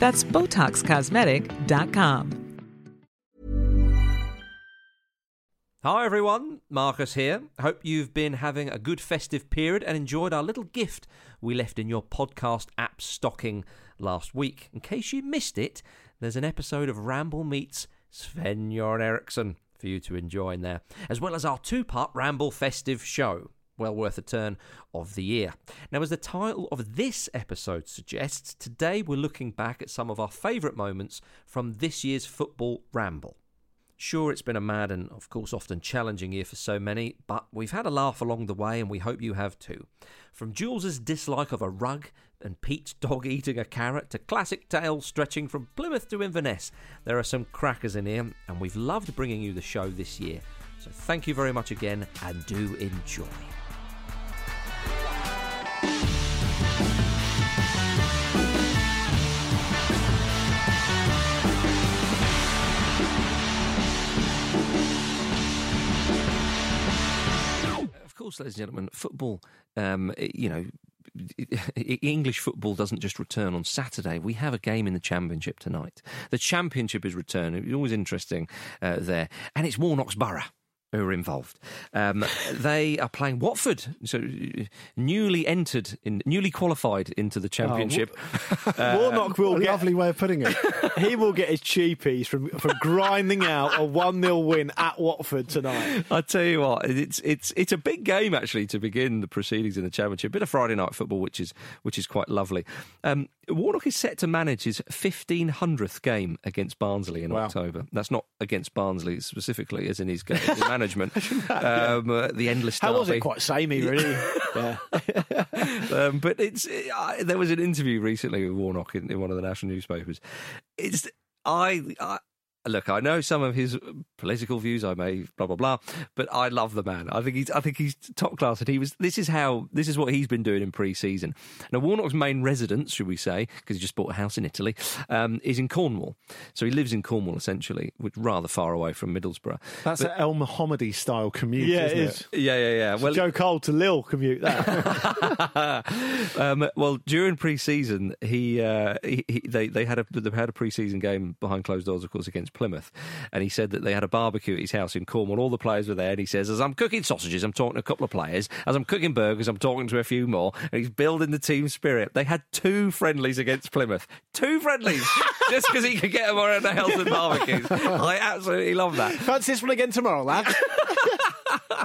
That's BotoxCosmetic.com. Hi everyone, Marcus here. Hope you've been having a good festive period and enjoyed our little gift we left in your podcast app stocking last week. In case you missed it, there's an episode of Ramble Meets Sven-Göran Eriksson for you to enjoy in there, as well as our two-part Ramble Festive show. Well worth a turn of the year. Now, as the title of this episode suggests, today we're looking back at some of our favourite moments from this year's football ramble. Sure, it's been a mad and, of course, often challenging year for so many, but we've had a laugh along the way and we hope you have too. From Jules's dislike of a rug and Pete's dog eating a carrot to classic tales stretching from Plymouth to Inverness, there are some crackers in here and we've loved bringing you the show this year. So thank you very much again and do enjoy. Of course, ladies and gentlemen, football, English football doesn't just return on Saturday. We have a game in the Championship tonight. The Championship is returning. It's always interesting there. And it's Warnock's Borough who are involved. They are playing Watford, so newly qualified into the Championship. Warnock will get... Lovely way of putting it. He will get his cheapies from grinding out a 1-0 win at Watford tonight. I tell you what, it's a big game, actually, to begin the proceedings in the Championship. A bit of Friday night football, which is quite lovely. Warnock is set to manage his 1,500th game against Barnsley in October. That's not against Barnsley specifically, as in his game management. The endless derby. How was it? Quite samey, really. Yeah. But there was an interview recently with Warnock in one of the national newspapers. Look, I know some of his political views, I may blah blah blah, but I love the man. I think he's top class, and this is what he's been doing in pre-season. Now, Warnock's main residence, should we say, because he just bought a house in Italy, is in Cornwall. So he lives in Cornwall essentially, which rather far away from Middlesbrough. That's an El Mohammadi style commute, isn't it? Yeah. Well, Joe Cole to Lille commute that. Well, during pre-season, they had a pre-season game behind closed doors, of course, against Plymouth, and he said that they had a barbecue at his house in Cornwall. All the players were there, and he says, as I'm cooking sausages, I'm talking to a couple of players. As I'm cooking burgers, I'm talking to a few more. And he's building the team spirit. They had 2 friendlies against Plymouth. 2 friendlies! Just because he could get them around the health and barbecues. I absolutely love that. Fancy this one again tomorrow, lad.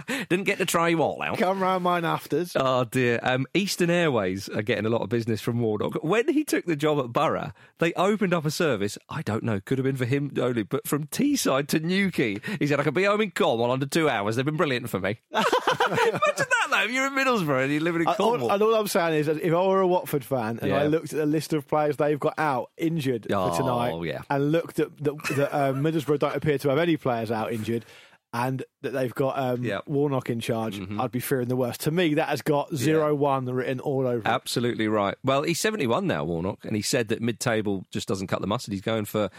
Didn't get to try you all out. Come round mine afters. Oh, dear. Eastern Airways are getting a lot of business from Warnock. When he took the job at Borough, they opened up a service. I don't know, could have been for him only, but from Teesside to Newquay. He said, I could be home in Cornwall under 2 hours. They've been brilliant for me. Imagine that, though, if you're in Middlesbrough and you're living in Cornwall. And all I'm saying is, if I were a Watford fan and I looked at the list of players they've got out injured for tonight and looked at that Middlesbrough don't appear to have any players out injured, and that they've got Warnock in charge, I'd be fearing the worst. To me, that has got 0-1 written all over it. Absolutely right. Well, he's 71 now, Warnock, and he said that mid-table just doesn't cut the mustard. He's going for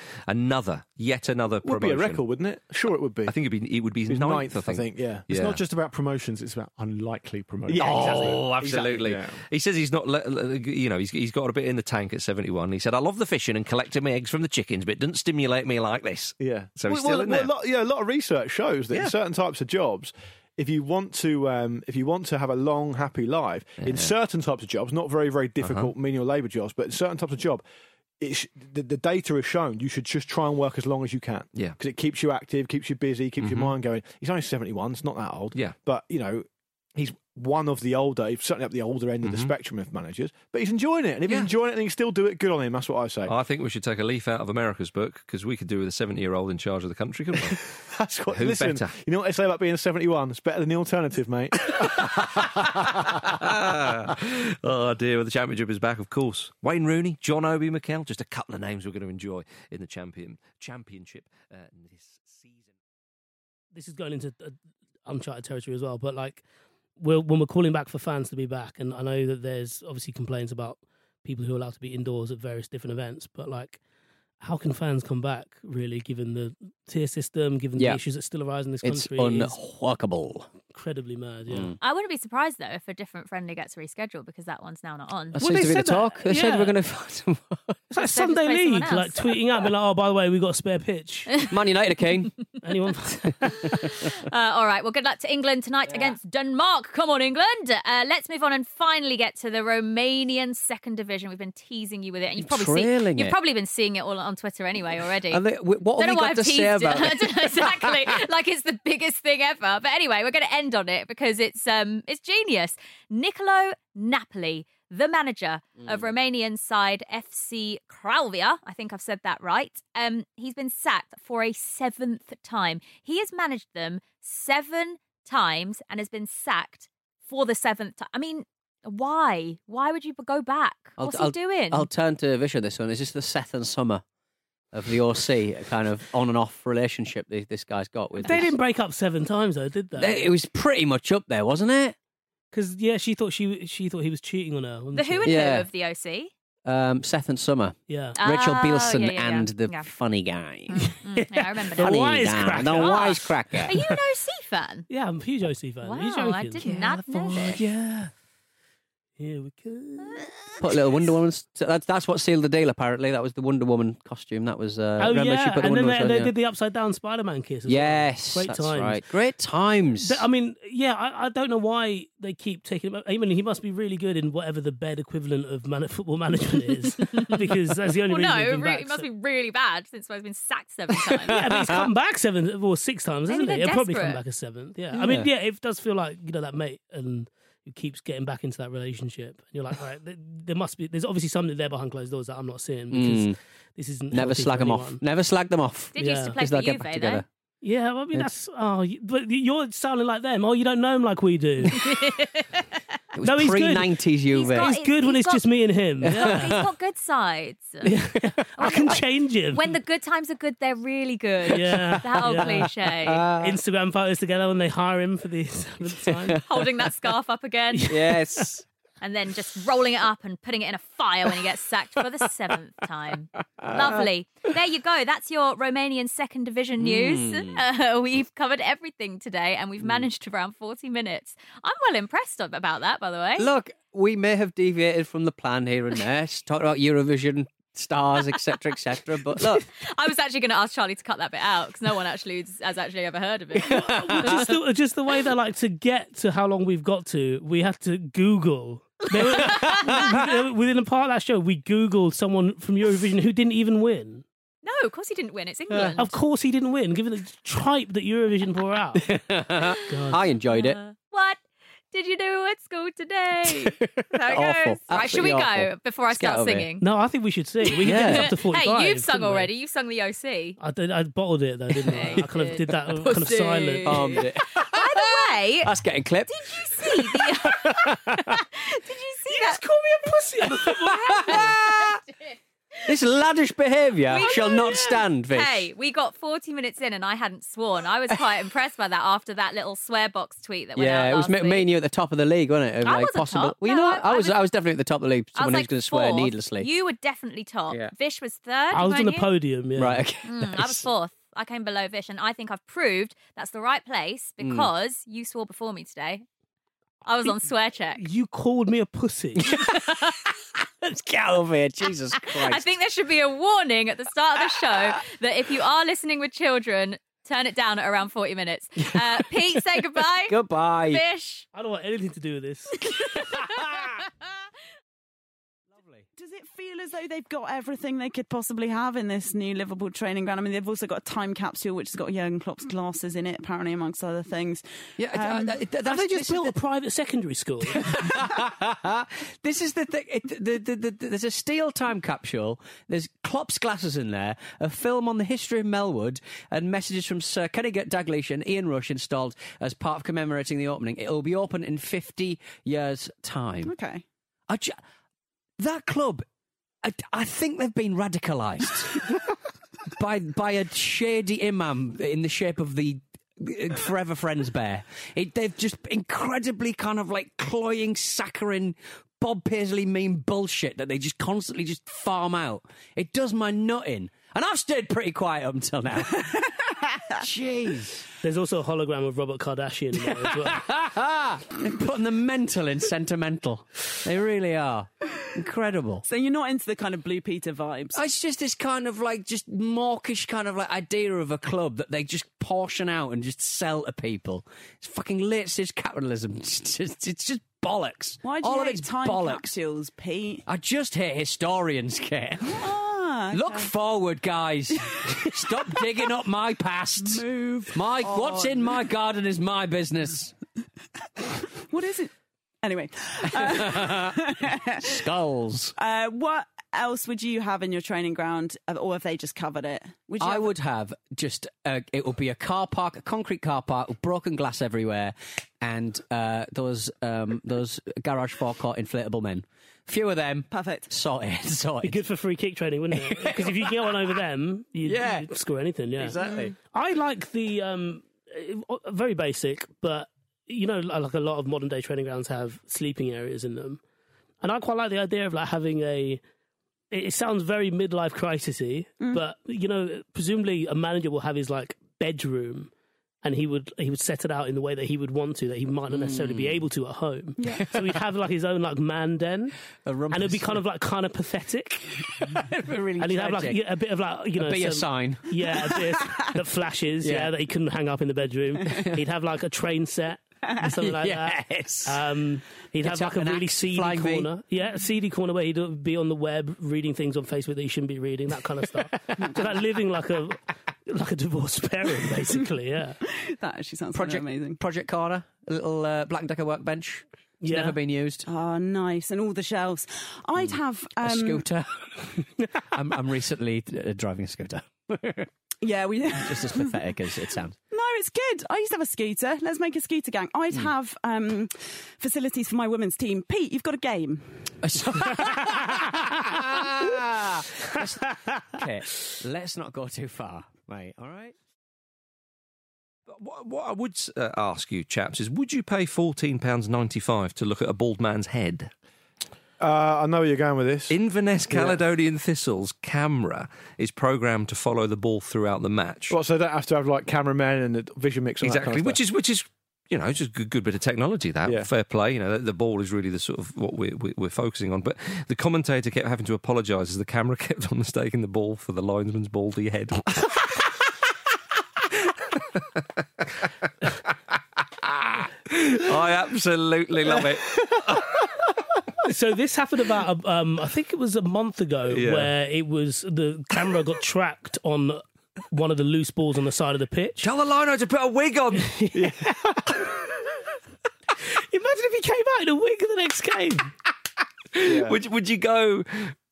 yet another promotion. It would be a record, wouldn't it? Sure it would be. I think it would be ninth, I think. It's not just about promotions, it's about unlikely promotions. Yeah, exactly. Oh, absolutely. Exactly, yeah. He says he's not, he's got a bit in the tank at 71. He said, I love the fishing and collecting my eggs from the chickens, but it doesn't stimulate me like this. Yeah. So he's still in there. A lot of research shows that in certain types of jobs, if you want to have a long, happy life, in certain types of jobs, not very, very difficult menial labour jobs, but in certain types of job, the data has shown you should just try and work as long as you can. Yeah, because it keeps you active, keeps you busy, keeps your mind going. He's only 71; it's not that old. Yeah, but he's one of the older, certainly up the older end of the spectrum of managers, but he's enjoying it, and if he's enjoying it and he can still do it, good on him. That's what I say. I think we should take a leaf out of America's book, because we could do with a 70-year-old in charge of the country, couldn't we? That's what, who's better? You know what they say about being 71? It's better than the alternative, mate. Oh dear, well, the championship is back, of course. Wayne Rooney, John Obi Mikel, just a couple of names we're going to enjoy in the championship this season. This is going into uncharted territory as well, but when we're calling back for fans to be back, and I know that there's obviously complaints about people who are allowed to be indoors at various different events, but how can fans come back, really, given the tier system, given the issues that still arise in this country? It's unwalkable. Incredibly mad, I wouldn't be surprised, though, if a different friendly gets rescheduled, because that one's now not on. That seems to be the talk. They said we're going to find someone. It's like Sunday League, tweeting out, oh, by the way, we've got a spare pitch. Man United are keen. Anyone? All right, well, good luck to England tonight against Denmark. Come on, England. Let's move on and finally get to the Romanian second division. We've been teasing you with it, and you've probably been seeing it all on Twitter anyway already. And what have we got to say about it? I don't know, exactly. It's the biggest thing ever. But anyway, we're going to end on it because it's genius. Nicolo Napoli, the manager of Romanian side FC Craiova, I think I've said that right, he's been sacked for a 7th time. He has managed them 7 times and has been sacked for the 7th time. I mean, why? Why would you go back? What's he doing? I'll turn to Visha this one. Is this the Seth and Summer of the OC, a kind of on and off relationship this guy's got with? They didn't break up 7 times though, did they? It was pretty much up there, wasn't it? Because she thought he was cheating on her. The who and who of the OC? Seth and Summer. Yeah, Rachel Bilson and the funny guy. I remember that. The wise cracker. Are you an OC fan? Yeah, I'm a huge OC fan. Wow, I did not know this. Yeah. Here we go. Put a little Wonder Woman. That's what sealed the deal, apparently. That was the Wonder Woman costume. That was... She put and then they did the upside-down Spider-Man kiss. Yes, well. Great times. Right. Great times. But, I mean, I don't know why they keep taking him. I mean, he must be really good in whatever the bed equivalent of football management is, because that's the only reason he's been back. It must be really bad since he's been sacked 7 times. But he's come back 6 times, hasn't he? He'll probably come back a 7th, I mean, it does feel like, that mate and... who keeps getting back into that relationship, and you're like, all right, there's obviously something there behind closed doors that I'm not seeing, because this isn't... Never slag them off. Did you used to play for Juve, though? Yeah, I mean, but you're sounding like them. Oh, you don't know him like we do. It was pre-90s Juve. He's good when it's just me and him. Yeah. He's got good sides. I can change him. When the good times are good, they're really good. Yeah. That old cliche. Instagram photos together when they hire him for the 7th time. Holding that scarf up again. Yes. And then just rolling it up and putting it in a fire when he gets sacked for the 7th time. Lovely. There you go. That's your Romanian second division news. We've covered everything today, and we've managed around 40 minutes. I'm well impressed about that, by the way. Look, we may have deviated from the plan here and there. Talked about Eurovision, stars, etc., etc. But look, I was actually going to ask Charlie to cut that bit out because no one actually has actually ever heard of it. Just the way that, like, to get to how long we've got to, we had to Google. Within a part of that show, we Googled someone from Eurovision who didn't even win. No, of course he didn't win. It's England. Of course he didn't win, given the tripe that Eurovision brought out. God. I enjoyed it. What did you do at school today? There it goes. Right, should we go before I start singing? No, I think we should sing. We can do up to 45. Hey, you've sung already. You've sung The OC. I bottled it, though, didn't I? I kind of did that kind of silent. Armed it. Hey, that's getting clipped. Did you see you that? Just call me a pussy on the football. This laddish behaviour shall not stand, Vish. Hey, we got 40 minutes in and I hadn't sworn. I was quite impressed by that after that little swear box tweet that went out. Yeah, it was me and you at the top of the league, wasn't it? Of, like, possible. Well, you know, I was definitely at the top of the league for someone who's going to swear needlessly. You were definitely top. Yeah. Vish was third. I was on the podium, yeah. Right, okay. Nice. I was fourth. I came below Vish, and I think I've proved that's the right place because you swore before me today. I was on swear check. You called me a pussy. Let's get over here, Jesus Christ. I think there should be a warning at the start of the show that if you are listening with children, turn it down at around 40 minutes. Pete, say goodbye. Goodbye. Vish. I don't want anything to do with this. Does it feel as though they've got everything they could possibly have in this new Liverpool training ground? I mean, they've also got a time capsule which has got Jurgen Klopp's glasses in it, apparently, amongst other things. Yeah, they just built a private secondary school. This is the thing. There's a steel time capsule. There's Klopp's glasses in there, a film on the history of Melwood, and messages from Sir Kenny Dalglish and Ian Rush installed as part of commemorating the opening. It will be open in 50 years' time. Okay. That club, I think they've been radicalised by a shady imam in the shape of the Forever Friends bear. They've just incredibly kind of like cloying, saccharine, Bob Paisley meme bullshit that they just constantly just farm out. It does my nut in. And I've stayed pretty quiet up until now. Jeez. There's also a hologram of Robert Kardashian in there as well. They're putting the mental in sentimental. They really are. Incredible. So you're not into the kind of Blue Peter vibes? It's just this kind of like just mawkish kind of like idea of a club that they just portion out and just sell to people. It's fucking latest capitalism. It's just bollocks. Why do you hate time capsules, Pete? I just hate historians, Kate. Okay. Look forward, guys. Stop digging up my past. Move. What's in my garden is my business. What is it? Anyway. Skulls. What else would you have in your training ground, or have they just covered it? I would have it would be a car park, a concrete car park with broken glass everywhere, and those garage forecourt inflatable men. Few of them. Perfect. Sorted. Be good for free kick training, wouldn't it? Because if you get one over them, you'd score anything, yeah. Exactly. I like the, very basic, but, you know, like a lot of modern day training grounds have sleeping areas in them. And I quite like the idea of like having it sounds very midlife crisis-y, but, you know, presumably a manager will have his like bedroom. And he would set it out in the way that he would want to, that he might not necessarily be able to at home. Yeah. So he'd have like his own like man den, and it'd be kind of pathetic. Really, and he'd have like a bit of like, you know, a sign, yeah, a beer that flashes, yeah, that he couldn't hang up in the bedroom. He'd have like a train set. Or something like that. He'd have like a really seedy corner. Yeah, a seedy corner where he'd be on the web reading things on Facebook that he shouldn't be reading, that kind of stuff. So like living like a divorced parent, basically, yeah. That actually sounds amazing. Project Corner, a little Black & Decker workbench. It's never been used. Oh, nice. And all the shelves. I'd have... a scooter. I'm recently driving a scooter. Yeah, we... Just as pathetic as it sounds. No, it's good. I used to have a scooter. Let's make a scooter gang. I'd have facilities for my women's team. Pete, you've got a game. Okay, let's not go too far, mate, all right? What I would ask you, chaps, is would you pay £14.95 to look at a bald man's head? I know where you're going with this. Inverness Caledonian Thistle's camera is programmed to follow the ball throughout the match. Well, so they don't have to have like cameramen and the vision mix. Exactly, that kind of which is you know, just good bit of technology, that. Yeah. Fair play. You know, the ball is really the sort of what we're focusing on. But the commentator kept having to apologise as the camera kept on mistaking the ball for the linesman's baldy head. I absolutely love it. So this happened about, I think it was a month ago, yeah, where it was the camera got tracked on one of the loose balls on the side of the pitch. Tell the lino to put a wig on. Yeah. Imagine if he came out in a wig the next game. Yeah. Would you go?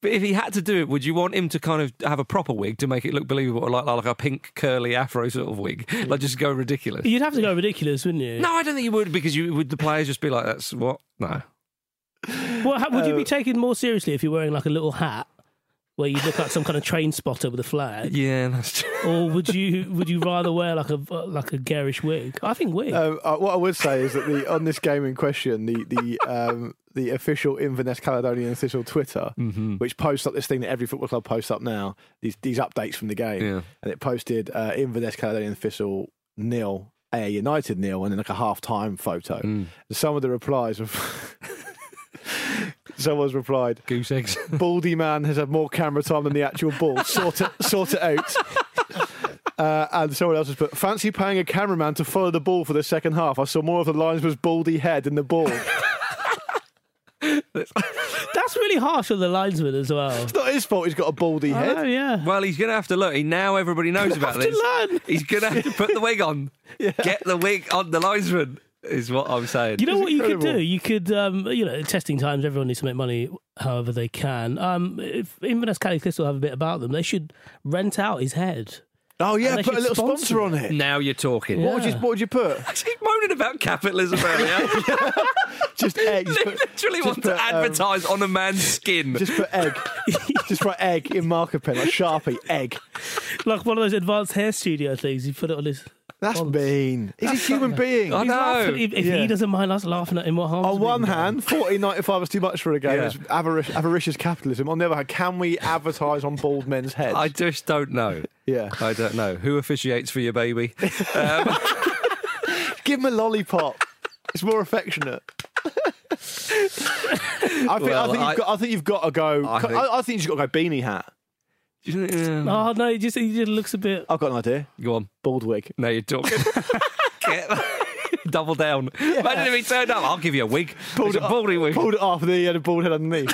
But if he had to do it, would you want him to kind of have a proper wig to make it look believable, or like a pink curly afro sort of wig, yeah, like just go ridiculous? You'd have to go ridiculous, wouldn't you? No, I don't think you would, because you would. The players just be like, "That's what." No. Well, would you be taken more seriously if you're wearing like a little hat, where you look like some kind of train spotter with a flag? Yeah, that's true. Or would you rather wear like a garish wig? I think wig. What I would say is that on this game in question, the official Inverness Caledonian official Twitter, mm-hmm, which posts up this thing that every football club posts up now, these updates from the game, yeah, and it posted Inverness Caledonian official nil, Ayr United nil, and then like a half-time photo. Mm. Some of the replies were... Someone's replied, "Goose eggs. Baldy man has had more camera time than the actual ball. Sort it out." And someone else has put, "Fancy paying a cameraman to follow the ball for the second half. I saw more of the linesman's baldy head than the ball." That's really harsh on the linesman as well. It's not his fault he's got a baldy head. Oh, yeah. Well, he's going to have to learn. Now everybody knows about this. He's going to have to put the wig on. Yeah. Get the wig on the linesman, is what I'm saying. You know what you could do? You could, you know, testing times, everyone needs to make money however they can. If Inverness County Thistle have a bit about them, they should rent out his head. Oh, yeah, put a little sponsor on it. Now you're talking. Yeah. What would you put? I keep moaning about capitalism earlier. Just eggs. Literally want to advertise on a man's skin. Just put egg. Just write egg in marker pen, like Sharpie, egg. Like one of those advanced hair studio things. You put it on his... That's mean. He's a human being. I know. Laughing, if he doesn't mind us laughing at him, what harm? On one hand, $14.95 is too much for a game. Yeah. It's avaricious capitalism. On the other hand, can we advertise on bald men's heads? I just don't know. Yeah. I don't know. Who officiates for your baby? Give him a lollipop. It's more affectionate. I think you've got to go beanie hat. Oh no! He just looks a bit. I've got an idea. Go on, bald wig. No, you're talking. Double down. Yeah. Imagine if he turned up. I'll give you a wig. Bald wig. Pulled it off, and then he had a bald head underneath.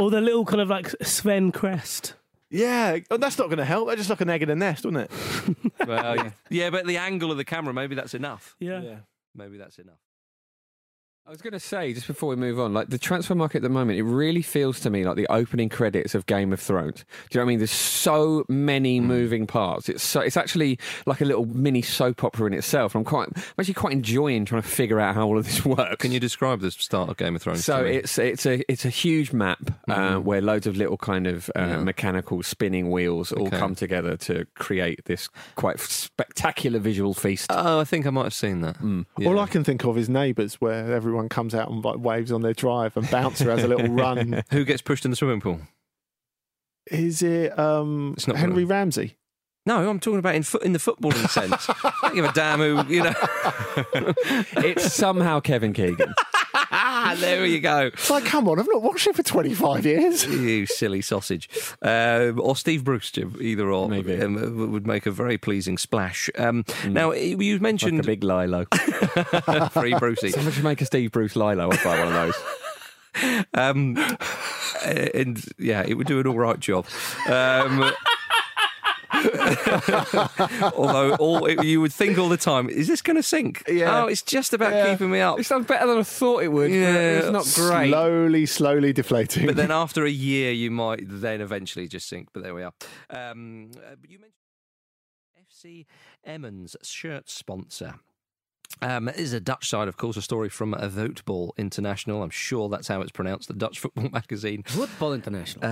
Or the little kind of like Sven crest. Yeah, that's not going to help. That's just like an egg in a nest, isn't it? Well, yeah. Yeah, but the angle of the camera, maybe that's enough. Yeah, maybe that's enough. I was going to say, just before we move on, like the transfer market at the moment, it really feels to me like the opening credits of Game of Thrones. Do you know what I mean? There's so many moving parts. It's actually like a little mini soap opera in itself. I'm actually quite enjoying trying to figure out how all of this works. Can you describe the start of Game of Thrones? So it's a huge map where loads of little kind of mechanical spinning wheels all come together to create this quite spectacular visual feast. Oh, I think I might have seen that. Mm. Yeah. All I can think of is Neighbours, where everyone comes out and like waves on their drive, and Bouncer has a little run. Who gets pushed in the swimming pool? Is it Henry Ramsey? No, I'm talking about in the footballing sense. I don't give a damn who, you know. It's somehow Kevin Keegan. There you go. It's like, come on, I've not watched it for 25 years. You silly sausage. Or Steve Bruce, either or. Maybe. Would make a very pleasing splash. Now, you mentioned... Like a big Lilo. Free Brucey. Someone should make a Steve Bruce Lilo. I'd buy one of those. And, yeah, it would do an all right job. Although you would think all the time, is this going to sink? Yeah. Oh, it's just about keeping me up. It's done better than I thought it would. Yeah, it's not great. Slowly deflating. But then after a year, you might then eventually just sink. But there we are. But you mentioned FC Emmons, shirt sponsor. This is a Dutch side, of course, a story from Voetbal International. I'm sure that's how it's pronounced, the Dutch football magazine. Voetbal International.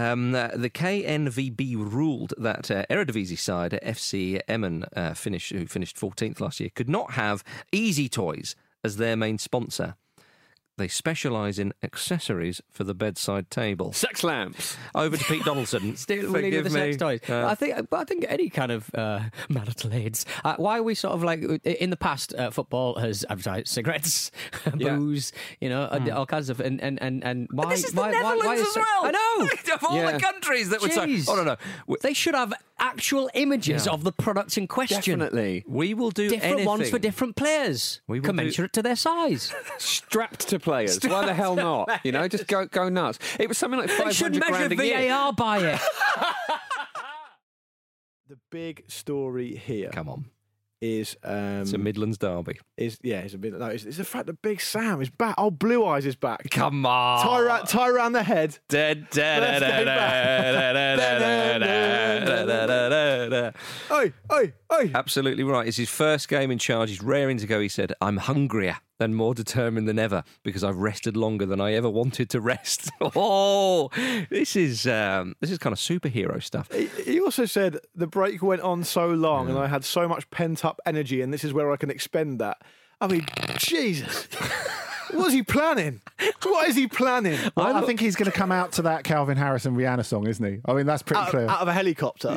The KNVB ruled that Eredivisie side FC Emmen, who finished 14th last year, could not have Easy Toys as their main sponsor. They specialise in accessories for the bedside table. Sex lamps. Over to Pete Donaldson. Still, we need the sex toys. I think any kind of marital aids. Why are we sort of like in the past? Football has advertised cigarettes, booze, all kinds of and why? But this is the Netherlands why as well. I know. Of all the countries that would say, they should have actual images of the products in question. Definitely, we will do different anything. Ones for different players, we will commensurate to their size, strapped to. Players, why the hell not? You know, just go nuts. It was something like 500 grand a year. They should measure VAR by it. The big story here, come on, is it's a Midlands derby. It's the fact that Big Sam is back. Oh, Blue Eyes is back. Come on, tie round the head. Oi! Absolutely right. It's his first game in charge. He's raring to go. He said, "I'm hungrier." And more determined than ever because I've rested longer than I ever wanted to rest. Oh, this is kind of superhero stuff. He also said the break went on so long and I had so much pent up energy and this is where I can expend that. I mean, Jesus. What is he planning? Well, I think he's going to come out to that Calvin Harris and Rihanna song, isn't he? I mean, that's pretty clear. Out of a helicopter.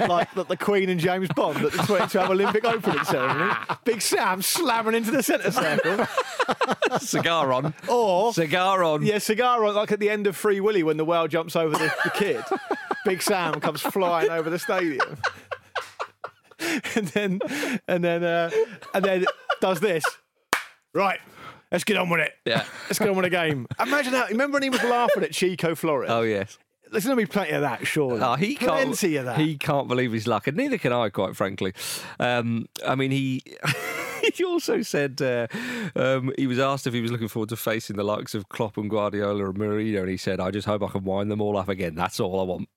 Like the Queen and James Bond at the 2012 Olympic opening ceremony. Big Sam slamming into the centre circle. Cigar on. Yeah, cigar on, like at the end of Free Willy when the whale jumps over the kid. Big Sam comes flying over the stadium. And then does this. Right. Let's get on with it. Yeah. Let's get on with the game. Imagine that. Remember when he was laughing at Chico Flores? Oh, yes. There's going to be plenty of that, surely. Plenty of that. He can't believe his luck, and neither can I, quite frankly. He also said he was asked if he was looking forward to facing the likes of Klopp and Guardiola and Mourinho, and he said, I just hope I can wind them all up again. That's all I want.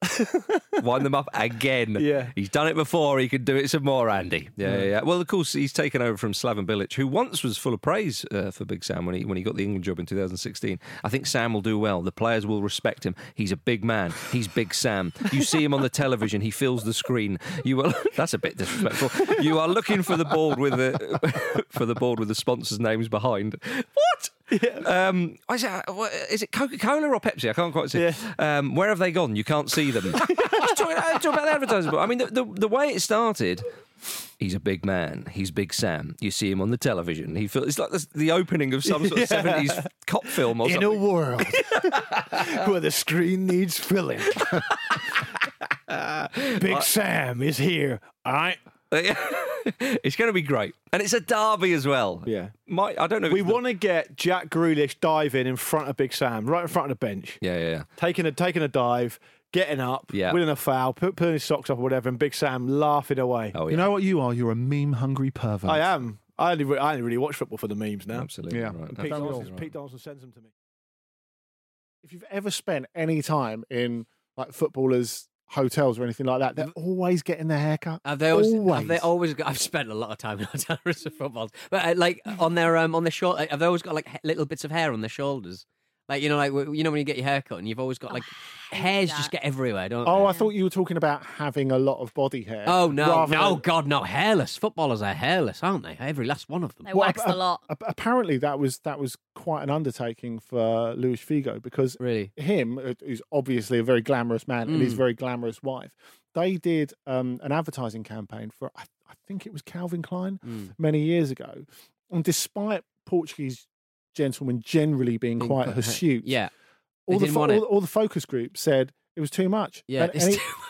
Wind them up again. Yeah. He's done it before. He could do it some more, Andy. Yeah. Well, of course, he's taken over from Slaven Bilic, who once was full of praise for Big Sam when he got the England job in 2016. I think Sam will do well. The players will respect him. He's a big man. He's Big Sam. You see him on the television. He fills the screen. That's a bit disrespectful. You are looking for the board with the... for the board with the sponsors' names behind. What? Yeah. Is it Coca-Cola or Pepsi? I can't quite see. Yeah. Where have they gone? You can't see them. I was talking about the advertising. I mean, the way it started... He's a big man. He's Big Sam. You see him on the television. It's like the opening of some sort of 70s cop film or something. In a world where the screen needs filling. Big Sam is here. All right. It's going to be great. And it's a derby as well. Yeah. I don't know. We want to get Jack Grealish diving in front of Big Sam, right in front of the bench. Yeah. Taking a dive, getting up, winning a foul, putting his socks up or whatever, and Big Sam laughing away. Oh, yeah. You know what you are? You're a meme-hungry pervert. I am. I only really watch football for the memes now. Absolutely. Yeah. Right. Pete Donaldson sends them to me. If you've ever spent any time in like footballers' hotels or anything like that, they're always getting their haircut. I've spent a lot of time in hotels for footballs, but like on their shoulder, have they always got like little bits of hair on their shoulders? Like when you get your haircut and you've always got like hairs just get everywhere, don't they? Oh, I thought you were talking about having a lot of body hair. Oh no, hairless footballers are hairless, aren't they? Every last one of them. They wax a lot. Apparently, that was quite an undertaking for Luis Figo because him, who's obviously a very glamorous man and his very glamorous wife, they did an advertising campaign for I think it was Calvin Klein many years ago, and despite Portuguese gentlemen generally being quite hirsute, all the focus group said it was too much. Yeah,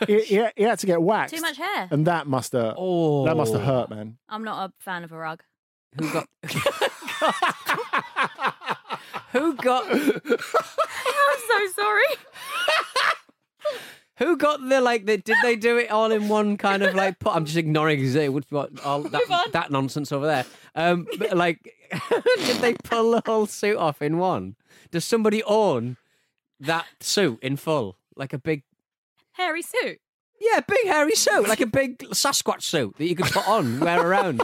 he had to get waxed. Too much hair, and that must have hurt, man. I'm not a fan of a rug. Who got? I'm so sorry. Who got did they do it all in one kind of like pot? I'm just ignoring all that nonsense over there. Did they pull the whole suit off in one? Does somebody own that suit in full? Like a big... hairy suit? Yeah, big hairy suit. Like a big Sasquatch suit that you could put on, wear around.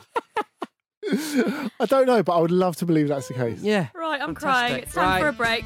I don't know, but I would love to believe that's the case. Yeah. Right, I'm crying. It's time for a break.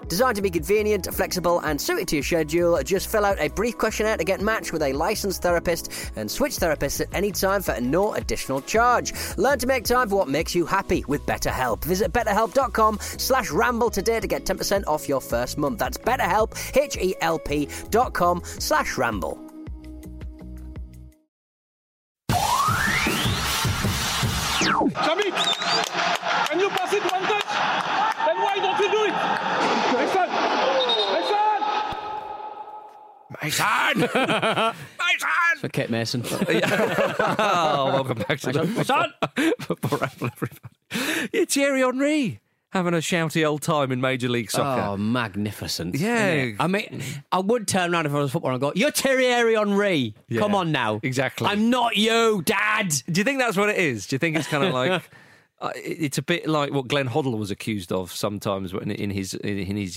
designed to be convenient, flexible and suited to your schedule. Just fill out a brief questionnaire to get matched with a licensed therapist and switch therapists at any time for no additional charge. Learn to make time for what makes you happy with BetterHelp. Visit betterhelp.com/ramble today to get 10% off your first month. That's BetterHelp, HELP.com/ramble. Sammy, can you pass it one touch? Then why don't you do it? Mason! For Kate Mason. Welcome back to the Football Ramble, everybody. Yeah, Thierry Henry having a shouty old time in Major League Soccer. Oh, magnificent. Yeah. I mean, I would turn around if I was a footballer and go, you're Thierry Henry. Yeah. Come on now. Exactly. I'm not you, Dad. Do you think that's what it is? Do you think it's kind of like... it's a bit like what Glenn Hoddle was accused of sometimes in his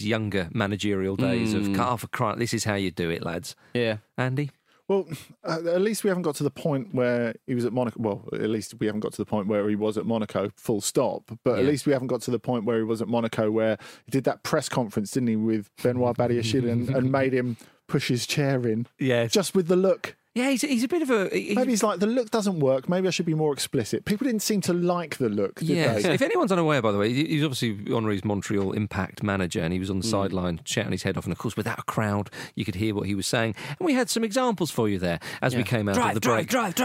younger managerial days of, oh, for crying, this is how you do it, lads. Yeah. Andy? Well, at least we haven't got to the point where he was at Monaco. Well, at least we haven't got to the point where he was at Monaco, full stop. But at least we haven't got to the point where he was at Monaco where he did that press conference, didn't he, with Benoit Badiashile and made him push his chair in. Yeah. Just with the look. Yeah, he's a bit of a... Maybe he's like, the look doesn't work. Maybe I should be more explicit. People didn't seem to like the look, did they? If anyone's unaware, by the way, he's obviously Henry's Montreal Impact manager, and he was on the sideline shouting his head off. And of course, without a crowd, you could hear what he was saying. And we had some examples for you there as we came out of the break. Drive.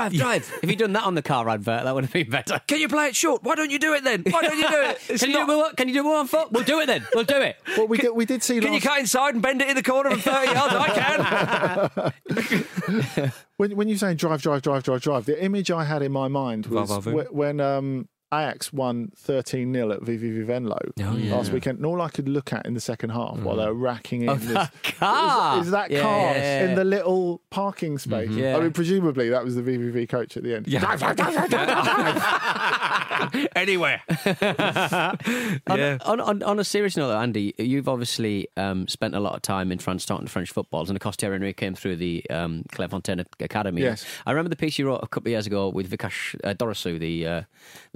If you'd done that on the car advert, that would have been better. Can you play it short? Why don't you do it then? Why don't you do it? Can you do more on foot? We'll do it then. We'll do it. Well, we did see... Can you cut inside and bend it in the corner from 30 yards? I can. When you say drive, the image I had in my mind was when Ajax won 13-0 at VV Venlo last weekend, and all I could look at in the second half while they were racking in that car in the little parking space. Mm-hmm. Yeah. I mean, presumably that was the VVV coach at the end. Yeah. Anywhere. On a serious note, Andy, you've obviously spent a lot of time in France starting French footballs, and of course Thierry Henry came through the Clairefontaine Academy. Yes. I remember the piece you wrote a couple of years ago with Vikash Dorasu, the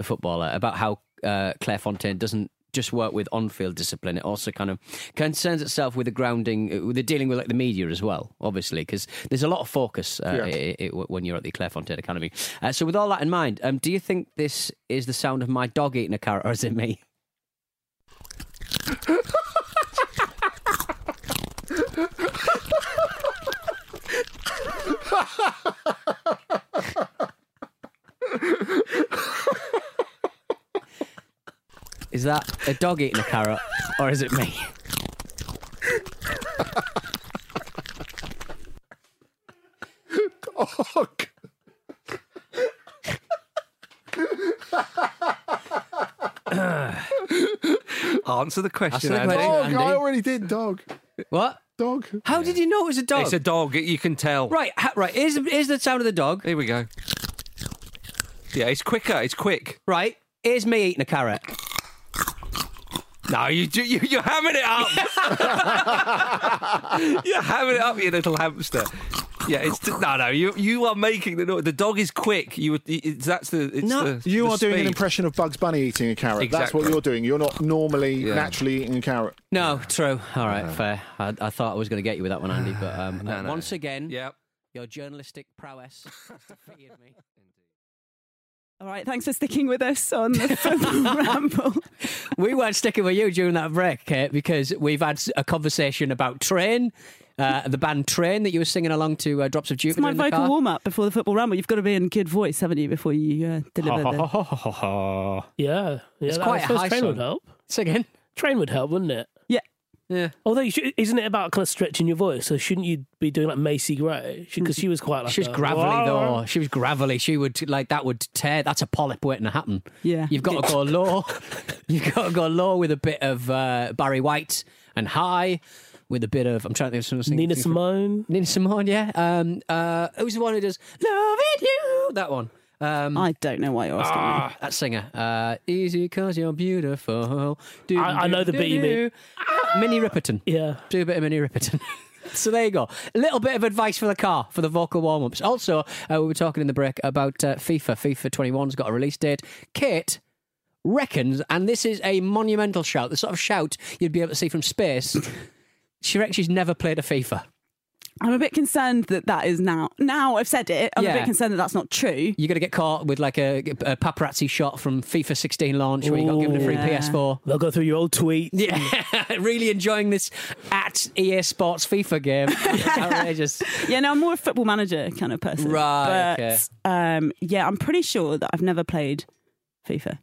footballer, about how Clairefontaine doesn't just work with on-field discipline. It also kind of concerns itself with the grounding, with the dealing with like the media as well, obviously, because there's a lot of focus when you're at the Clairefontaine Academy. So with all that in mind, do you think this is the sound of my dog eating a carrot, or is it me? Is that a dog eating a carrot, or is it me? Dog. Answer the question. Andy. Dog, I already did dog. What? Dog. How did you know it was a dog? It's a dog. You can tell. Right. Right. Here's the sound of the dog. Here we go. Yeah, it's quicker. It's quick. Right. Here's me eating a carrot. No, you're hamming it up. You're hamming it up, you little hamster. Yeah, it's no. You are making the noise. The dog is quick. You are doing an impression of Bugs Bunny eating a carrot. Exactly. That's what you're doing. You're not naturally eating a carrot. No, true. All right, fair. I thought I was going to get you with that one, Andy, but once again, your journalistic prowess defeated me. All right, thanks for sticking with us on the Football Ramble. We weren't sticking with you during that break, Kate, because we've had a conversation about Train, the band Train that you were singing along to, Drops of Jupiter. It's my vocal warm-up before the Football Ramble. You've got to be in kid voice, haven't you, before you deliver the... Yeah. It's quite a high Train song. Would help. Say again? Train would help, wouldn't it? Yeah. Although, isn't it about kind of stretching your voice? So shouldn't you be doing like Macy Gray? Because she was quite like... She was gravelly, though. She was gravelly. She would, like, that would tear... That's a polyp waiting to happen. Yeah. You've got to go low. You've got to go low with a bit of Barry White, and high with a bit of... I'm trying to think of something... Nina Simone, yeah. Who's the one who does... Loving You? That one. I don't know why you're asking me. That singer. Easy because you're beautiful. I know the beat you mean. Minnie Riperton. Yeah. Do a bit of Minnie Riperton. So there you go. A little bit of advice for the car, for the vocal warm-ups. Also, we were talking in the break about FIFA. FIFA 21's got a release date. Kate reckons, and this is a monumental shout, the sort of shout you'd be able to see from space, she reckons she's never played a FIFA. I'm a bit concerned that is now I've said it, I'm a bit concerned that's not true. You're going to get caught with like a paparazzi shot from FIFA 16 launch where you got given a free PS4. They'll go through your old tweets. Yeah, really enjoying this at EA Sports FIFA game. Outrageous. Yeah, no, I'm more a Football Manager kind of person. Right, but, okay. Yeah, I'm pretty sure that I've never played FIFA.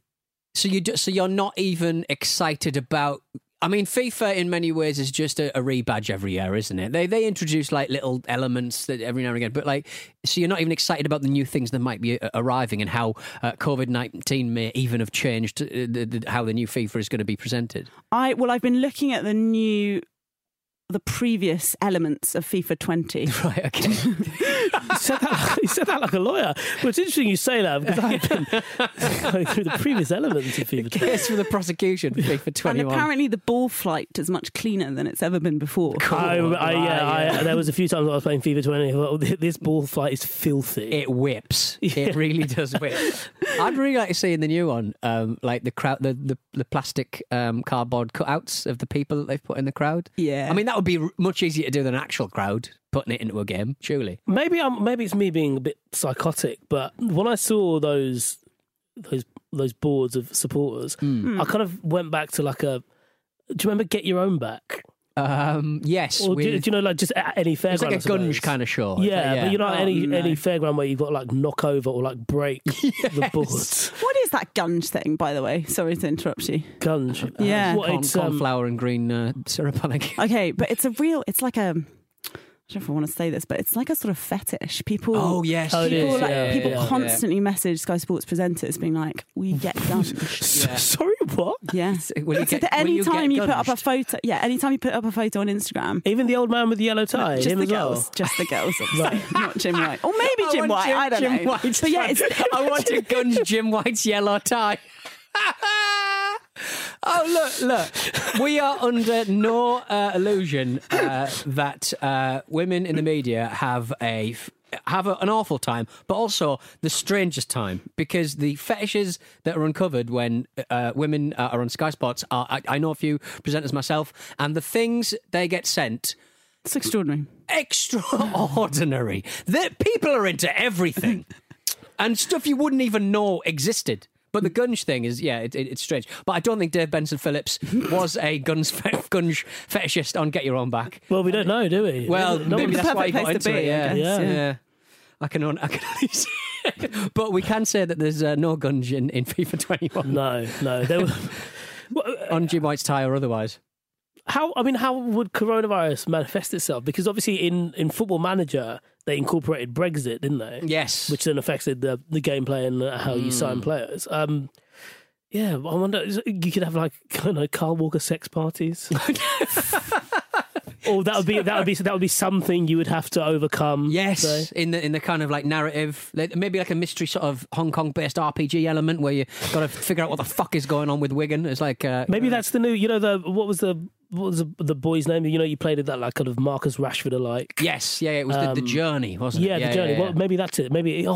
So you're not even excited about... I mean, FIFA in many ways is just a rebadge every year, isn't it? They introduce like little elements that every now and again, but like, so you're not even excited about the new things that might be arriving and how COVID-19 may even have changed how the new FIFA is going to be presented. I've been looking at the previous elements of FIFA 20. Right, okay. You said that like a lawyer. Well, it's interesting you say that because I've been going through the previous elements of FIFA 20. Case for the prosecution for FIFA 21. And apparently the ball flight is much cleaner than it's ever been before. Cool. There was a few times I was playing FIFA 20 and I thought, this ball flight is filthy. It whips. Yeah. It really does whip. I'd really like to see in the new one, like the crowd, the plastic cardboard cutouts of the people that they've put in the crowd. Yeah. I mean, that would be much easier to do than an actual crowd putting it into a game, surely. Maybe it's me being a bit psychotic, but when I saw those boards of supporters, I kind of went back to like do you remember Get Your Own Back? Yes. Or do you know, like just at any fairground? It's like a Gunge kind of show. Yeah, but you know, any fairground where you've got like knock over or like break the boards. What is that Gunge thing, by the way? Sorry to interrupt you. Gunge. Yeah. Cornflower and green syrup, I think. Okay, but it's like a... I don't know if I want to say this, but it's like a sort of fetish. People, constantly message Sky Sports presenters being like, "We get Gunged." Yeah. Sorry, what? Yeah. Any time you put up a photo, on Instagram, even the old man with the yellow tie, just the girls, right. Not Jim White, or maybe Jim White. I don't know. White's but yeah, I want to Gunge Jim White's yellow tie. Oh, look. We are under no illusion that women in the media have an awful time, but also the strangest time, because the fetishes that are uncovered when women are on Sky Sports are, I know a few presenters myself, and the things they get sent... It's extraordinary. Extraordinary. That people are into everything. And stuff you wouldn't even know existed. But the Gunge thing is, it's strange. But I don't think Dave Benson-Phillips was a Gunge fetishist on Get Your Own Back. Well, we don't know, do we? Well, maybe that's why he got into it. Yeah. I can only say it. But we can say that there's no Gunge in FIFA 21. No. There were... on Jim White's tie or otherwise. How would coronavirus manifest itself? Because obviously in Football Manager, they incorporated Brexit, didn't they? Yes. Which then affected the gameplay and how you sign players. Yeah, I wonder, you could have like kind of Carl Walker sex parties. Or that would be something you would have to overcome. Yes, so. in the kind of like narrative, maybe like a mystery sort of Hong Kong based RPG element where you got to figure out what the fuck is going on with Wigan. It's like maybe that's the new, what was the boy's name? You know, you played it that like kind of Marcus Rashford alike. Yes, yeah, it was the journey, wasn't it? Yeah, the journey. Yeah. Well, maybe that's it. Maybe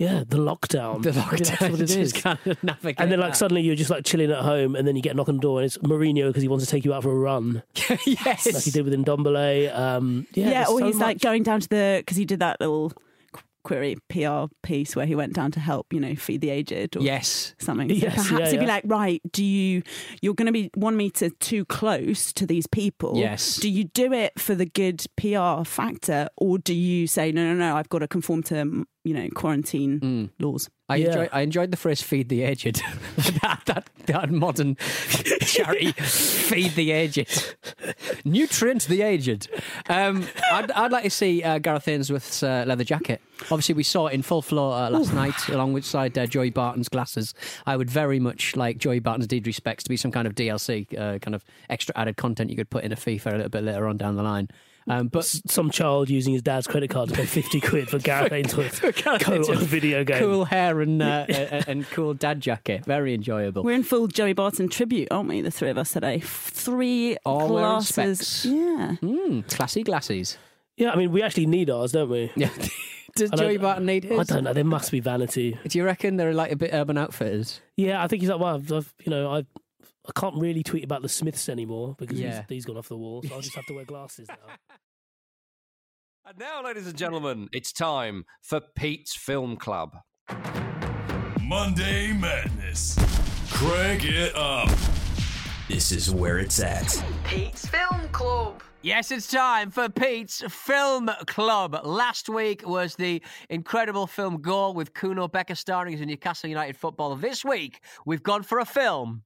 yeah, the lockdown. The lockdown. That's what it is. Kind of navigate and then like that. Suddenly you're just like chilling at home and then you get a knock on the door and it's Mourinho because he wants to take you out for a run. Yes. Like he did with Ndombele. Like going down to the... Because he did that little query PR piece where he went down to help, feed the aged or something. So yes, perhaps he'd be like, right, you're going to be 1 meter too close to these people. Yes. Do you do it for the good PR factor or do you say, no, I've got to conform to... quarantine laws. I enjoyed the phrase "feed the aged." that modern charity, feed the aged, nutrient the aged. I'd like to see Gareth Ainsworth's leather jacket. Obviously, we saw it in full flow last night, alongside Joey Barton's glasses. I would very much like Joey Barton's deed respects to be some kind of DLC, kind of extra added content you could put in a FIFA a little bit later on down the line. But some child using his dad's credit card to pay 50 quid for Gareth Ainsworth cool video game. Cool hair and cool dad jacket. Very enjoyable. We're in full Joey Barton tribute, aren't we, the three of us today? Three all glasses. Yeah. Classy glasses. Yeah, I mean, we actually need ours, don't we? Yeah. Does Joey Barton need his? I don't know. There must be vanity. Do you reckon they're like a bit Urban Outfitters? Yeah, I think he's like, well, I can't really tweet about the Smiths anymore because he's gone off the wall, so I'll just have to wear glasses now. And now, ladies and gentlemen, it's time for Pete's Film Club. Monday Madness. Crank it up. This is where it's at. Pete's Film Club. Yes, it's time for Pete's Film Club. Last week was the incredible film Goal with Kuno Becker starring as a Newcastle United footballer. This week, we've gone for a film.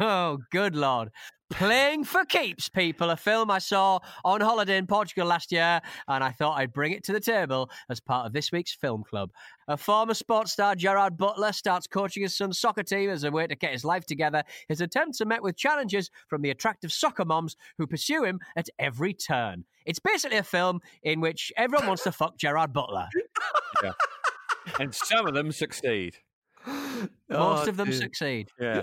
Oh, good Lord. Playing for Keeps, people, a film I saw on holiday in Portugal last year, and I thought I'd bring it to the table as part of this week's Film Club. A former sports star, Gerard Butler, starts coaching his son's soccer team as a way to get his life together. His attempts are met with challenges from the attractive soccer moms who pursue him at every turn. It's basically a film in which everyone wants to fuck Gerard Butler. Yeah. And some of them succeed. Most of them succeed. Yeah.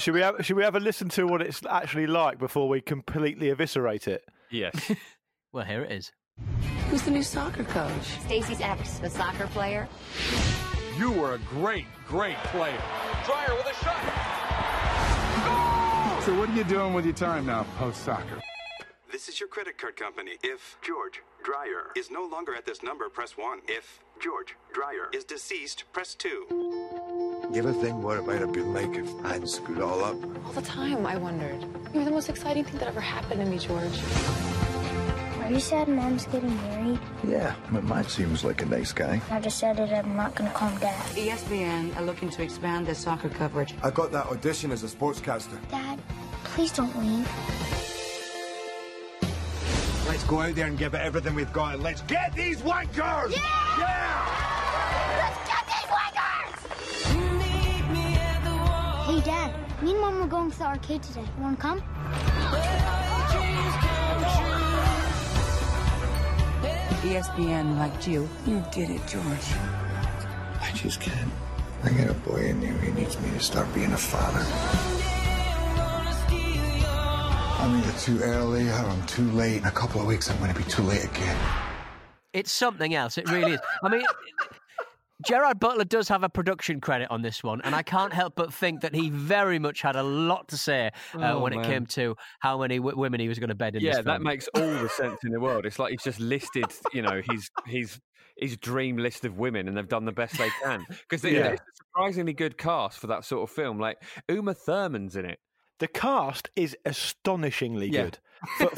Should we have a listen to what it's actually like before we completely eviscerate it? Yes. Well, here it is. Who's the new soccer coach? Stacey's ex, the soccer player. You were a great, great player. Dreyer with a shot. Goal! So what are you doing with your time now, post-soccer? This is your credit card company. If George Dreyer is no longer at this number, press 1. If George Dreyer is deceased, press 2. You ever think what it might have been like if I'd screwed all up? All the time, I wondered. You were the most exciting thing that ever happened to me, George. Are you sad Mom's getting married? Yeah, but Mike seems like a nice guy. I decided I'm not going to call him Dad. ESPN are looking to expand their soccer coverage. I got that audition as a sportscaster. Dad, please don't leave. Let's go out there and give it everything we've got and let's get these wankers! Yeah! Yeah! Let's get these wankers! You need me at the wall. Hey, Dad, me and Mom are going to the arcade today. You want to come? ESPN liked you. You did it, George. I just can't. I got a boy in here who needs me to start being a father. I'm either too early or I'm too late. In a couple of weeks, I'm going to be too late again. It's something else. It really is. I mean, Gerard Butler does have a production credit on this one, and I can't help but think that he very much had a lot to say when it came to how many women he was going to bed in this film. Yeah, that makes all the sense in the world. It's like he's just listed, his dream list of women, and they've done the best they can. Because it's a surprisingly good cast for that sort of film. Like, Uma Thurman's in it. The cast is astonishingly good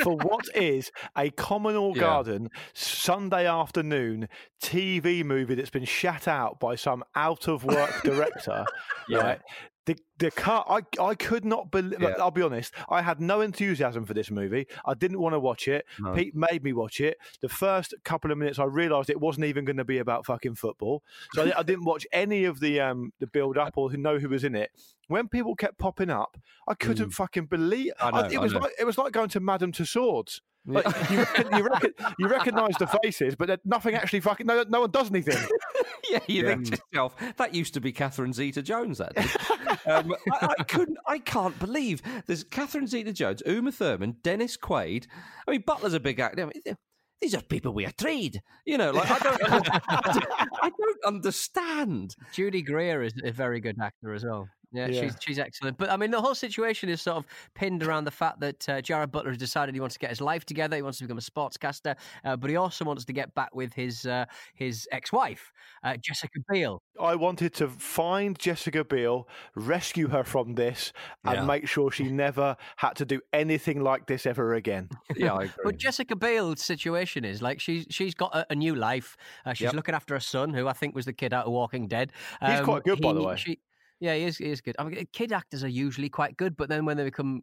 for what is a communal garden Sunday afternoon TV movie that's been shat out by some out-of-work director. Yeah. Right? The car, I could not believe, yeah. I'll be honest, I had no enthusiasm for this movie. I didn't want to watch it. No. Pete made me watch it. The first couple of minutes, I realised it wasn't even going to be about fucking football. So I didn't watch any of the build-up or know who was in it. When people kept popping up, I couldn't fucking believe. It was like going to Madame Tussauds. Like, you recognise the faces, but nothing actually fucking. No one does anything. Yeah, you think to yourself, that used to be Catherine Zeta-Jones. That did. I can't believe there's Catherine Zeta-Jones, Uma Thurman, Dennis Quaid. I mean, Butler's a big actor. I mean, these are people we are trade. You know, like I don't understand. Judy Greer is a very good actor as well. Yeah. She's excellent. But, I mean, the whole situation is sort of pinned around the fact that Gerard Butler has decided he wants to get his life together. He wants to become a sportscaster, but he also wants to get back with his ex-wife, Jessica Biel. I wanted to find Jessica Biel, rescue her from this, and make sure she never had to do anything like this ever again. Yeah, I agree. But Jessica Biel's situation is, like, she's got a new life. She's looking after her son, who I think was the kid out of Walking Dead. He's quite good, by the way. Yeah, he is good. I mean, kid actors are usually quite good, but then when they become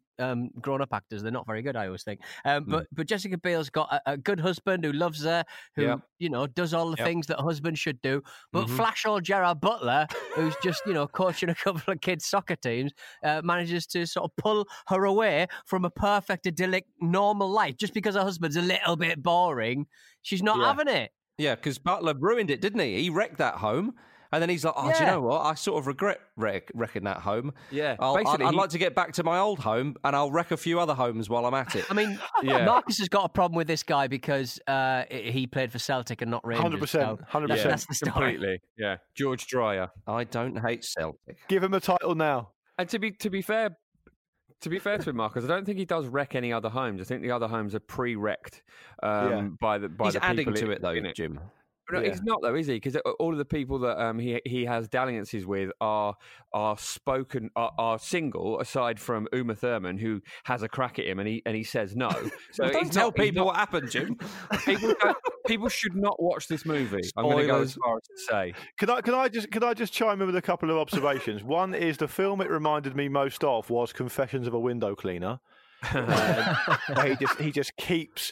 grown-up actors, they're not very good, I always think. But Jessica Biel's got a good husband who loves her, who, you know, does all the things that a husband should do. But flash old Gerard Butler, who's just, you know, coaching a couple of kids' soccer teams, manages to sort of pull her away from a perfect, idyllic, normal life. Just because her husband's a little bit boring, she's not having it. Yeah, because Butler ruined it, didn't he? He wrecked that home. And then he's like, do you know what? I sort of regret wrecking that home. Yeah, I'd like to get back to my old home, and I'll wreck a few other homes while I'm at it. I mean, Marcus has got a problem with this guy because he played for Celtic and not Rangers. 100%. 100%. That's the story. Completely. Yeah. George Dreyer. I don't hate Celtic. Give him a title now. And to be fair to him, Marcus, I don't think he does wreck any other homes. I think the other homes are pre-wrecked by he's the people. He's adding to it, though, Jim. No, he's not though, is he? Because all of the people that he has dalliances with are single, aside from Uma Thurman, who has a crack at him, and he says no. So well, don't tell people what happened, Jim. People should not watch this movie. Spoilers. I'm going to go as far as to say. Can I just chime in with a couple of observations? One is the film it reminded me most of was Confessions of a Window Cleaner. He just keeps.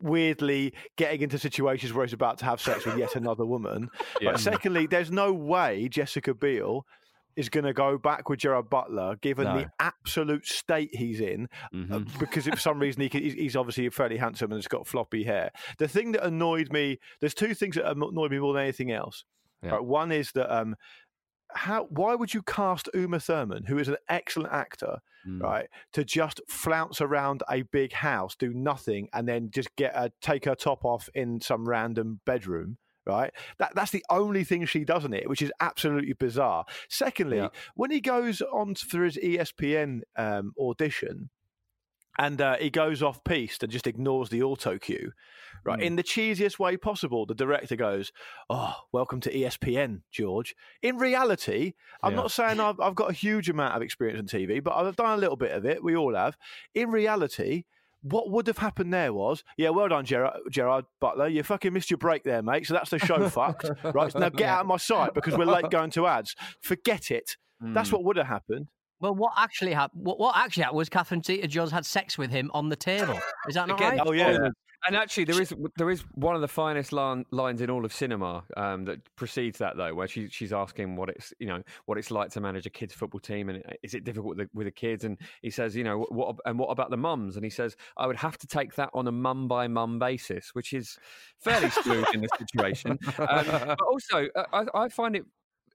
Weirdly getting into situations where he's about to have sex with yet another woman. Yeah. But secondly, there's no way Jessica Biel is going to go back with Gerard Butler, given the absolute state he's in, because for some reason he's obviously fairly handsome and has got floppy hair. The thing that annoyed me, there's two things that annoyed me more than anything else. Yeah. Right, one is that why would you cast Uma Thurman, who is an excellent actor, right, to just flounce around a big house, do nothing, and then just take her top off in some random bedroom, right? That's the only thing she does in it, which is absolutely bizarre. Secondly, when he goes on for his ESPN audition, and he goes off piste and just ignores the auto cue, right? In the cheesiest way possible, the director goes, "Oh, welcome to ESPN, George." In reality, I'm not saying I've got a huge amount of experience in TV, but I've done a little bit of it. We all have. In reality, what would have happened there was, well done, Gerard Butler. You fucking missed your break there, mate. So that's the show fucked, right? So now get out of my sight because we're late going to ads. Forget it. That's what would have happened. Well, what actually happened was Catherine Zeta-Jones had sex with him on the table. Is that not right? Oh, yeah. And actually, there is one of the finest lines in all of cinema that precedes that, though, where she's asking what it's like to manage a kids' football team, and is it difficult with the kids? And he says, what about the mums? And he says, I would have to take that on a mum by mum basis, which is fairly smooth in this situation. But also, I find it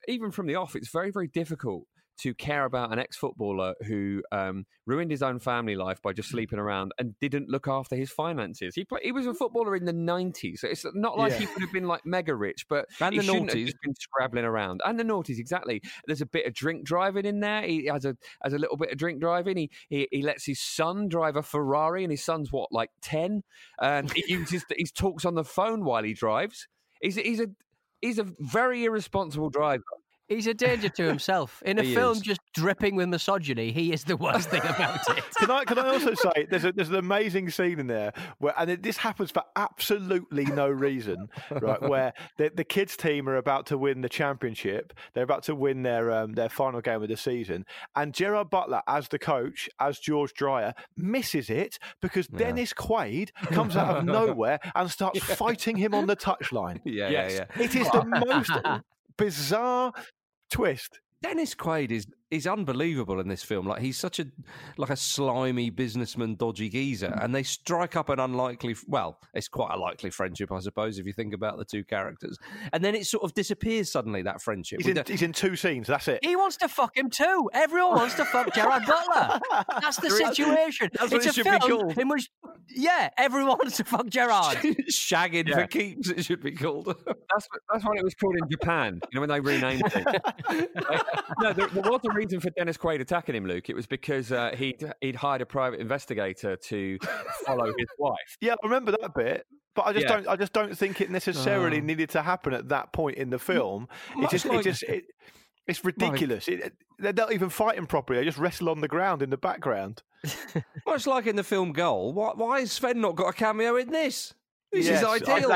even from the off, it's very, very difficult to care about an ex-footballer who ruined his own family life by just sleeping around and didn't look after his finances. He was a footballer in the 90s. So it's not like he would have been like mega rich, but he shouldn't have just been scrabbling around. And the noughties, exactly. There's a bit of drink driving in there. He has a little bit of drink driving. He lets his son drive a Ferrari, and his son's, what, like 10? And he talks on the phone while he drives. He's a very irresponsible driver. He's a danger to himself. In a film just dripping with misogyny, he is the worst thing about it. Can I also say, there's an amazing scene in there, this happens for absolutely no reason, right? Where the kids' team are about to win the championship. They're about to win their final game of the season. And Gerard Butler, as the coach, as George Dreyer, misses it because Dennis Quaid comes out of nowhere and starts fighting him on the touchline. Yeah. It is the most bizarre twist. Dennis Quaid is unbelievable in this film. Like, he's such a slimy businessman, dodgy geezer, and they strike up an unlikely, well, it's quite a likely friendship, I suppose, if you think about the two characters. And then it sort of disappears suddenly, that friendship. He's in two scenes, that's it. He wants to fuck him too. Everyone wants to fuck Gerard Butler. That's the situation. That's what it should be called. In which, everyone wants to fuck Gerard. Shagging for keeps, it should be called. That's what it was called in Japan, you know, when they renamed it. No, there was a reason for Dennis Quaid attacking him, Luke. It was because he'd hired a private investigator to follow his wife. Yeah, I remember that bit, but I just don't think it necessarily needed to happen at that point in the film. It's ridiculous. They're not even fighting properly. They just wrestle on the ground in the background. Much like in the film Goal. Why has Sven not got a cameo in this? This is ideal.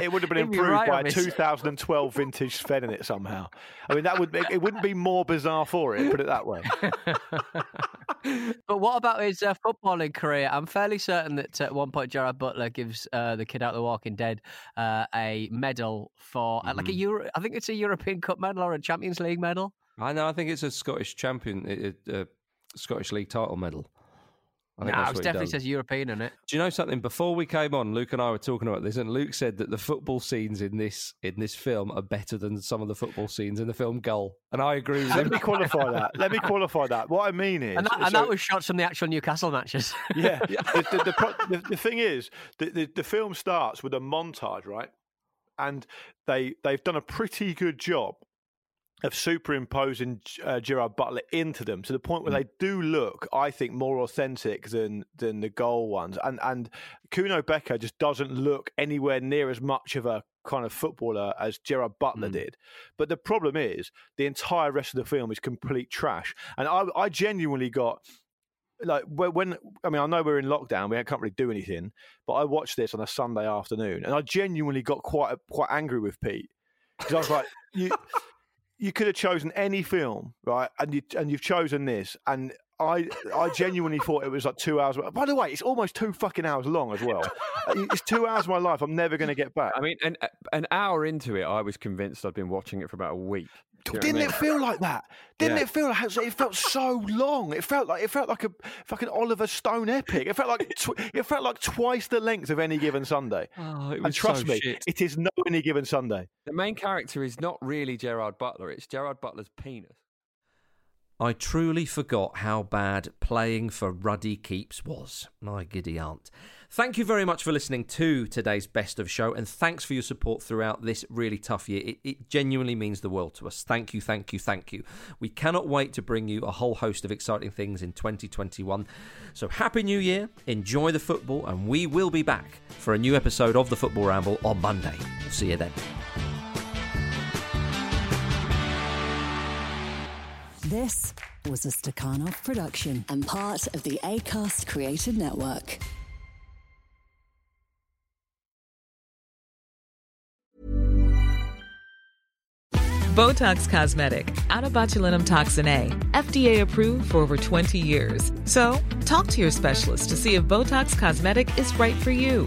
It would have been improved by a 2012 vintage Sven in it somehow. I mean, it wouldn't be more bizarre for it, put it that way. But what about his footballing career? I'm fairly certain that at one point Gerard Butler gives the kid out of The Walking Dead a medal for I think it's a European Cup medal or a Champions League medal. I know. I think it's a Scottish League title medal. It definitely says European in it. Do you know something? Before we came on, Luke and I were talking about this, and Luke said that the football scenes in this film are better than some of the football scenes in the film Goal, and I agree with him. Let me qualify that. What I mean is... And that was shots from the actual Newcastle matches. Yeah. The thing is, the film starts with a montage, right? And they've done a pretty good job of superimposing Gerard Butler into them to the point where they do look, I think, more authentic than the Goal ones. And Kuno Becker just doesn't look anywhere near as much of a kind of footballer as Gerard Butler did. But the problem is the entire rest of the film is complete trash. And I genuinely got... Like I know we're in lockdown, we can't really do anything, but I watched this on a Sunday afternoon and I genuinely got quite angry with Pete. Because I was like... You could have chosen any film, right? And you've chosen this. And I genuinely thought it was like 2 hours. By the way, it's almost 2 fucking hours long as well. It's 2 hours of my life I'm never going to get back. I mean, an hour into it, I was convinced I'd been watching it for about a week. Didn't it feel like that? Didn't it feel like it felt so long? It felt like a fucking Oliver Stone epic. It felt like twice the length of Any Given Sunday. Oh, it was, and trust me, shit. It is not Any Given Sunday. The main character is not really Gerard Butler. It's Gerard Butler's penis. I truly forgot how bad playing for Ruddy Keeps was. My giddy aunt. Thank you very much for listening to today's Best of Show, and thanks for your support throughout this really tough year. It genuinely means the world to us. Thank you, thank you, thank you. We cannot wait to bring you a whole host of exciting things in 2021. So Happy New Year, enjoy the football, and we will be back for a new episode of The Football Ramble on Monday. We'll see you then. This was a Stakhanov production and part of the Acast Creative Network. Botox Cosmetic, AbobotulinumtoxinA, FDA approved for over 20 years. So, talk to your specialist to see if Botox Cosmetic is right for you.